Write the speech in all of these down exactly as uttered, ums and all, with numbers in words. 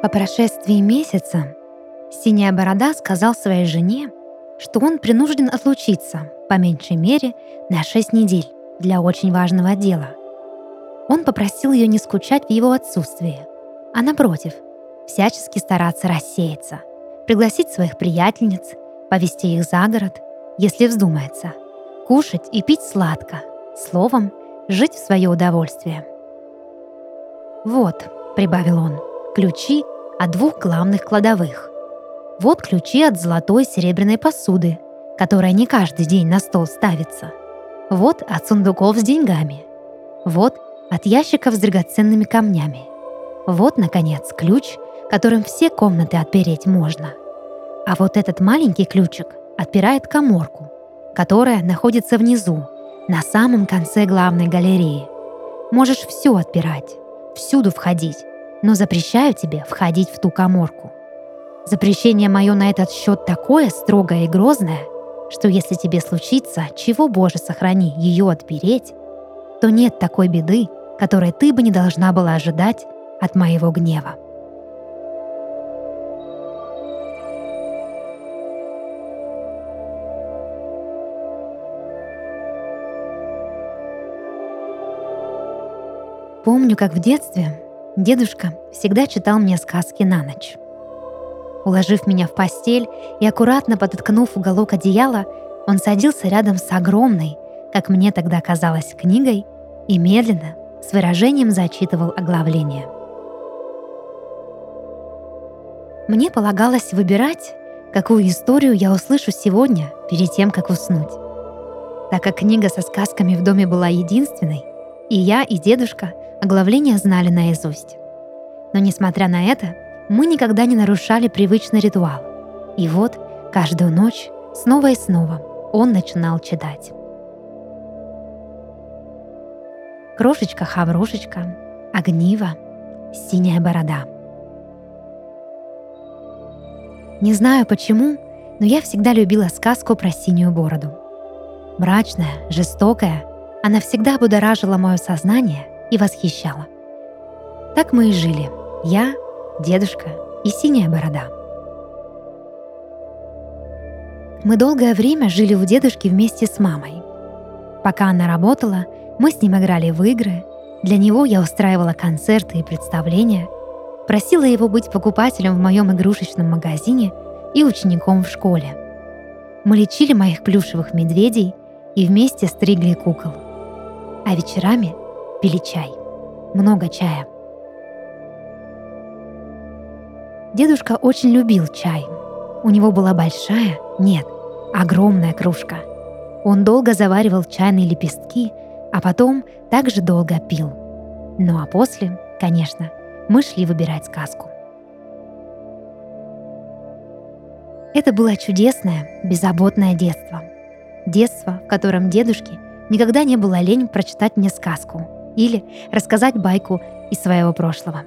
По прошествии месяца Синяя Борода сказал своей жене, что он принужден отлучиться, по меньшей мере, на шесть недель для очень важного дела. Он попросил ее не скучать в его отсутствии, а напротив, всячески стараться рассеяться, пригласить своих приятельниц, повести их за город, если вздумается, кушать и пить сладко, словом, жить в свое удовольствие. «Вот», — прибавил он, — «ключи от двух главных кладовых. Вот ключи от золотой и серебряной посуды, которая не каждый день на стол ставится. Вот от сундуков с деньгами. Вот от ящиков с драгоценными камнями. Вот, наконец, ключ, которым все комнаты отпереть можно. А вот этот маленький ключик отпирает каморку, которая находится внизу, на самом конце главной галереи. Можешь все отпирать, всюду входить, но запрещаю тебе входить в ту каморку. Запрещение мое на этот счет такое строгое и грозное, что если тебе случится, чего, Боже, сохрани, ее отпереть, то нет такой беды, которой ты бы не должна была ожидать от моего гнева». Помню, как в детстве дедушка всегда читал мне сказки на ночь. Уложив меня в постель и аккуратно подоткнув уголок одеяла, он садился рядом с огромной, как мне тогда казалось, книгой и медленно, с выражением зачитывал оглавление. Мне полагалось выбирать, какую историю я услышу сегодня перед тем, как уснуть. Так как книга со сказками в доме была единственной, и я, и дедушка оглавление знали наизусть. Но несмотря на это, мы никогда не нарушали привычный ритуал. И вот каждую ночь снова и снова он начинал читать. «Крошечка-хаврушечка», «Огниво», «Синяя Борода». Не знаю почему, но я всегда любила сказку про Синюю Бороду. Мрачная, жестокая, она всегда будоражила мое сознание и восхищала. Так мы и жили, я, дедушка и Синяя Борода. Мы долгое время жили у дедушки вместе с мамой. Пока она работала, мы с ним играли в игры, для него я устраивала концерты и представления, просила его быть покупателем в моем игрушечном магазине и учеником в школе. Мы лечили моих плюшевых медведей и вместе стригли кукол. А вечерами пили чай. Много чая. Дедушка очень любил чай. У него была большая, нет, огромная кружка. Он долго заваривал чайные лепестки, а потом также долго пил. Ну а после, конечно, мы шли выбирать сказку. Это было чудесное, беззаботное детство. Детство, в котором дедушке никогда не было лень прочитать мне сказку или рассказать байку из своего прошлого.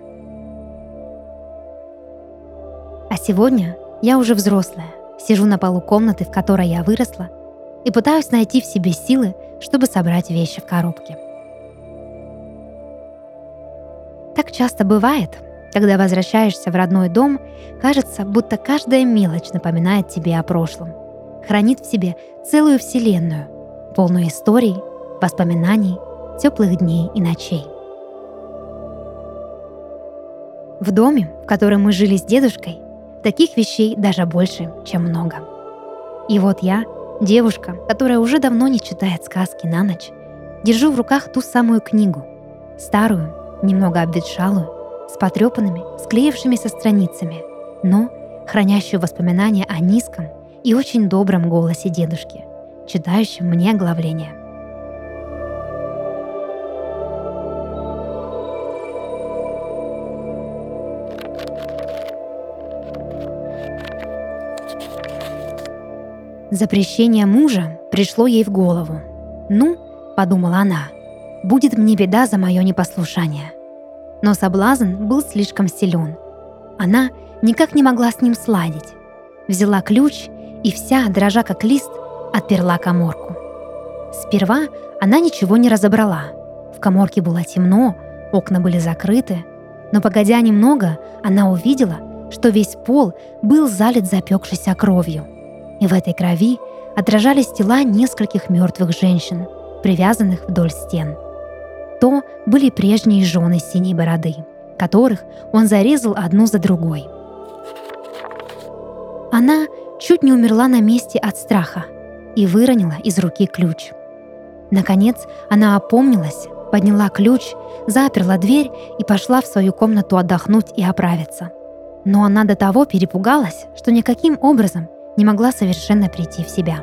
А сегодня я уже взрослая, сижу на полу комнаты, в которой я выросла, и пытаюсь найти в себе силы, чтобы собрать вещи в коробке. Так часто бывает, когда возвращаешься в родной дом, кажется, будто каждая мелочь напоминает тебе о прошлом, хранит в себе целую вселенную, полную историй, воспоминаний, теплых дней и ночей. В доме, в котором мы жили с дедушкой, таких вещей даже больше, чем много. И вот я, девушка, которая уже давно не читает сказки на ночь, держу в руках ту самую книгу, старую, немного обветшалую, с потрепанными, склеившимися страницами, но хранящую воспоминания о низком и очень добром голосе дедушки, читающем мне оглавление. Запрещение мужа пришло ей в голову. «Ну, — подумала она, — будет мне беда за мое непослушание». Но соблазн был слишком силен. Она никак не могла с ним сладить. Взяла ключ и вся, дрожа как лист, отперла каморку. Сперва она ничего не разобрала. В каморке было темно, окна были закрыты. Но погодя немного, она увидела, что весь пол был залит запекшейся кровью. И в этой крови отражались тела нескольких мертвых женщин, привязанных вдоль стен. То были прежние жены Синей Бороды, которых он зарезал одну за другой. Она чуть не умерла на месте от страха и выронила из руки ключ. Наконец, она опомнилась, подняла ключ, заперла дверь и пошла в свою комнату отдохнуть и оправиться. Но она до того перепугалась, что никаким образом не могла совершенно прийти в себя.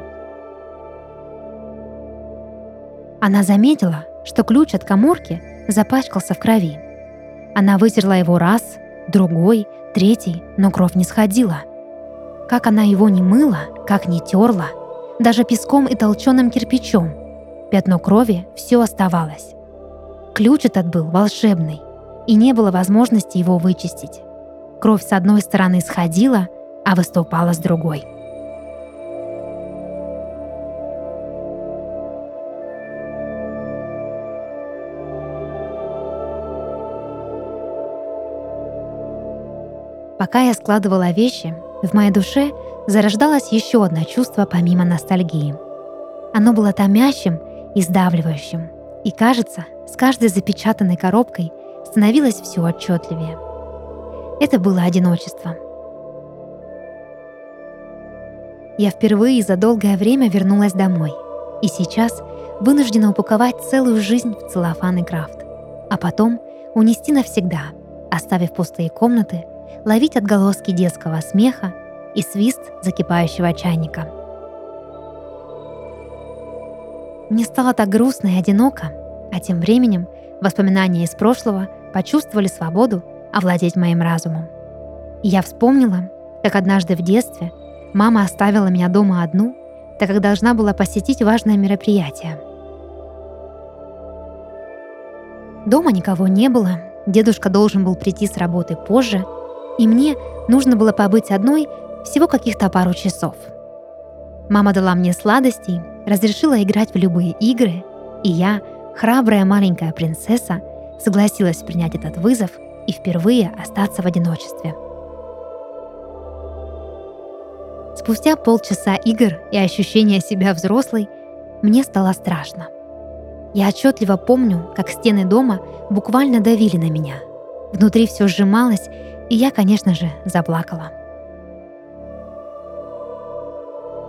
Она заметила, что ключ от каморки запачкался в крови. Она вытерла его раз, другой, третий, но кровь не сходила. Как она его не мыла, как не терла, даже песком и толченым кирпичом, пятно крови все оставалось. Ключ этот был волшебный, и не было возможности его вычистить. Кровь с одной стороны сходила, а выступала с другой. Пока я складывала вещи, в моей душе зарождалось еще одно чувство помимо ностальгии. Оно было томящим и сдавливающим, и, кажется, с каждой запечатанной коробкой становилось все отчетливее. Это было одиночество. Я впервые за долгое время вернулась домой, и сейчас вынуждена упаковать целую жизнь в целлофан и крафт, а потом унести навсегда, оставив пустые комнаты, ловить отголоски детского смеха и свист закипающего чайника. Мне стало так грустно и одиноко, а тем временем воспоминания из прошлого почувствовали свободу овладеть моим разумом. И я вспомнила, как однажды в детстве мама оставила меня дома одну, так как должна была посетить важное мероприятие. Дома никого не было, дедушка должен был прийти с работы позже, и мне нужно было побыть одной всего каких-то пару часов. Мама дала мне сладостей, разрешила играть в любые игры, и я, храбрая маленькая принцесса, согласилась принять этот вызов и впервые остаться в одиночестве. Спустя полчаса игр и ощущения себя взрослой, мне стало страшно. Я отчетливо помню, как стены дома буквально давили на меня. Внутри все сжималось, и я, конечно же, заплакала.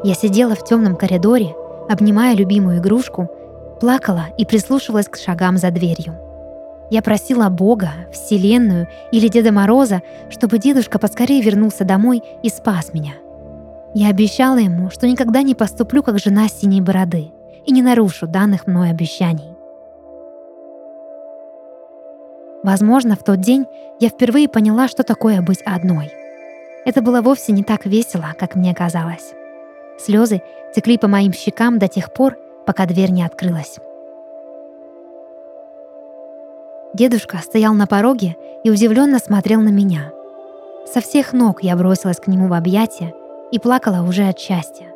Я сидела в темном коридоре, обнимая любимую игрушку, плакала и прислушивалась к шагам за дверью. Я просила Бога, Вселенную или Деда Мороза, чтобы дедушка поскорее вернулся домой и спас меня. Я обещала ему, что никогда не поступлю как жена Синей Бороды и не нарушу данных мной обещаний. Возможно, в тот день я впервые поняла, что такое быть одной. Это было вовсе не так весело, как мне казалось. Слезы текли по моим щекам до тех пор, пока дверь не открылась. Дедушка стоял на пороге и удивленно смотрел на меня. Со всех ног я бросилась к нему в объятия и плакала уже от счастья.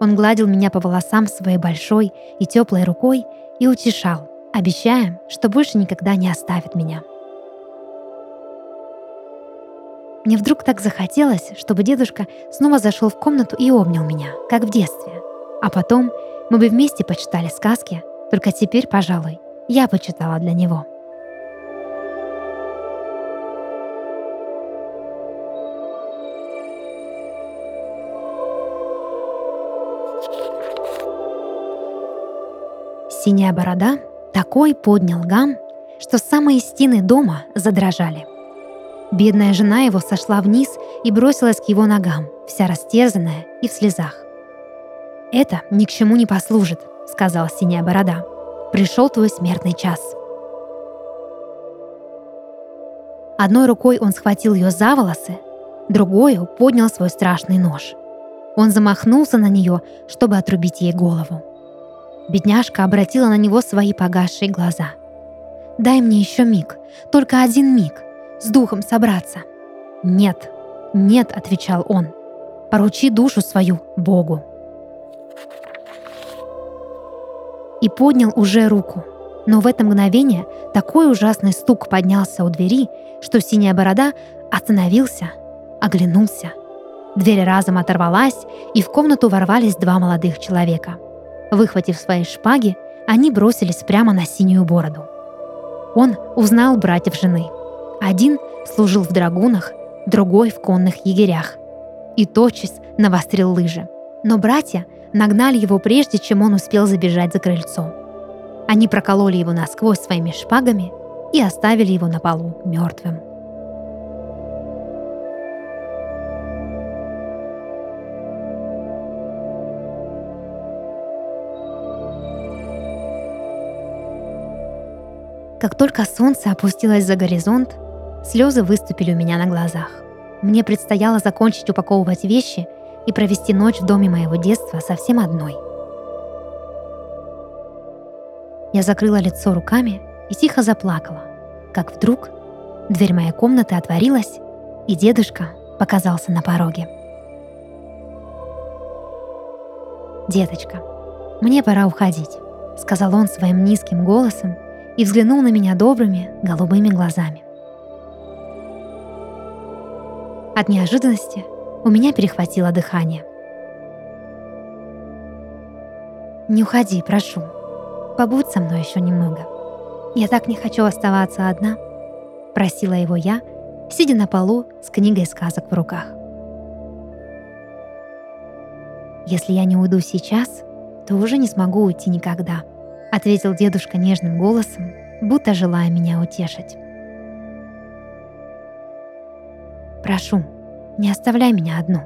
Он гладил меня по волосам своей большой и теплой рукой и утешал, обещая, что больше никогда не оставит меня. Мне вдруг так захотелось, чтобы дедушка снова зашел в комнату и обнял меня, как в детстве. А потом мы бы вместе почитали сказки, только теперь, пожалуй, я почитала для него. Синяя Борода такой поднял гам, что самые стены дома задрожали. Бедная жена его сошла вниз и бросилась к его ногам, вся растерзанная и в слезах. «Это ни к чему не послужит», — сказал Синяя Борода. «Пришел твой смертный час». Одной рукой он схватил ее за волосы, другой поднял свой страшный нож. Он замахнулся на нее, чтобы отрубить ей голову. Бедняжка обратила на него свои погасшие глаза. «Дай мне еще миг, только один миг, с духом собраться». «Нет, нет», — отвечал он, — «поручи душу свою Богу». И поднял уже руку, но в это мгновение такой ужасный стук поднялся у двери, что синяя борода остановился, оглянулся. Дверь разом оторвалась, и в комнату ворвались два молодых человека. Выхватив свои шпаги, они бросились прямо на синюю бороду. Он узнал братьев жены. Один служил в драгунах, другой в конных егерях. И тотчас навострил лыжи. Но братья нагнали его прежде, чем он успел забежать за крыльцо. Они прокололи его насквозь своими шпагами и оставили его на полу мертвым. Как только солнце опустилось за горизонт, слезы выступили у меня на глазах. Мне предстояло закончить упаковывать вещи и провести ночь в доме моего детства совсем одной. Я закрыла лицо руками и тихо заплакала, как вдруг дверь моей комнаты отворилась, и дедушка показался на пороге. «Деточка, мне пора уходить», — сказал он своим низким голосом, и взглянул на меня добрыми, голубыми глазами. От неожиданности у меня перехватило дыхание. «Не уходи, прошу. Побудь со мной еще немного. Я так не хочу оставаться одна», — просила его я, сидя на полу с книгой сказок в руках. «Если я не уйду сейчас, то уже не смогу уйти никогда», — ответил дедушка нежным голосом, будто желая меня утешить. «Прошу, не оставляй меня одну».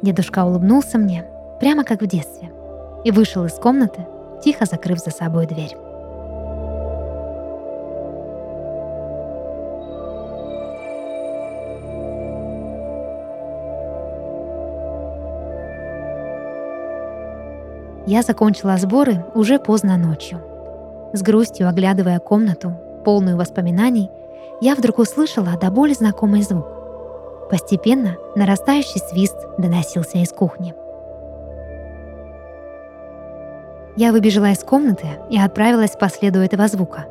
Дедушка улыбнулся мне, прямо как в детстве, и вышел из комнаты, тихо закрыв за собой дверь. Я закончила сборы уже поздно ночью. С грустью оглядывая комнату, полную воспоминаний, я вдруг услышала до боли знакомый звук. Постепенно нарастающий свист доносился из кухни. Я выбежала из комнаты и отправилась по следу этого звука.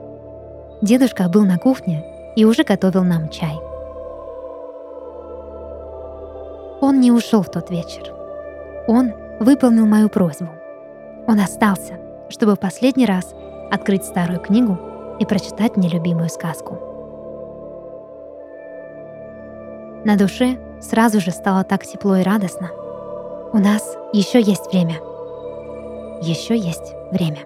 Дедушка был на кухне и уже готовил нам чай. Он не ушел в тот вечер. Он выполнил мою просьбу. Он остался, чтобы в последний раз открыть старую книгу и прочитать мне любимую сказку. На душе сразу же стало так тепло и радостно. У нас еще есть время. Еще есть время.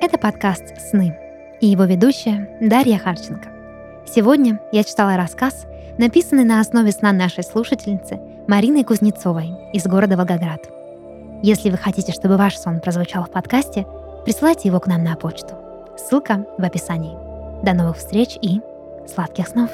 Это подкаст «Сны» и его ведущая Дарья Харченко. Сегодня я читала рассказ, написанный на основе сна нашей слушательницы Марины Кузнецовой из города Волгоград. Если вы хотите, чтобы ваш сон прозвучал в подкасте, присылайте его к нам на почту. Ссылка в описании. До новых встреч и сладких снов!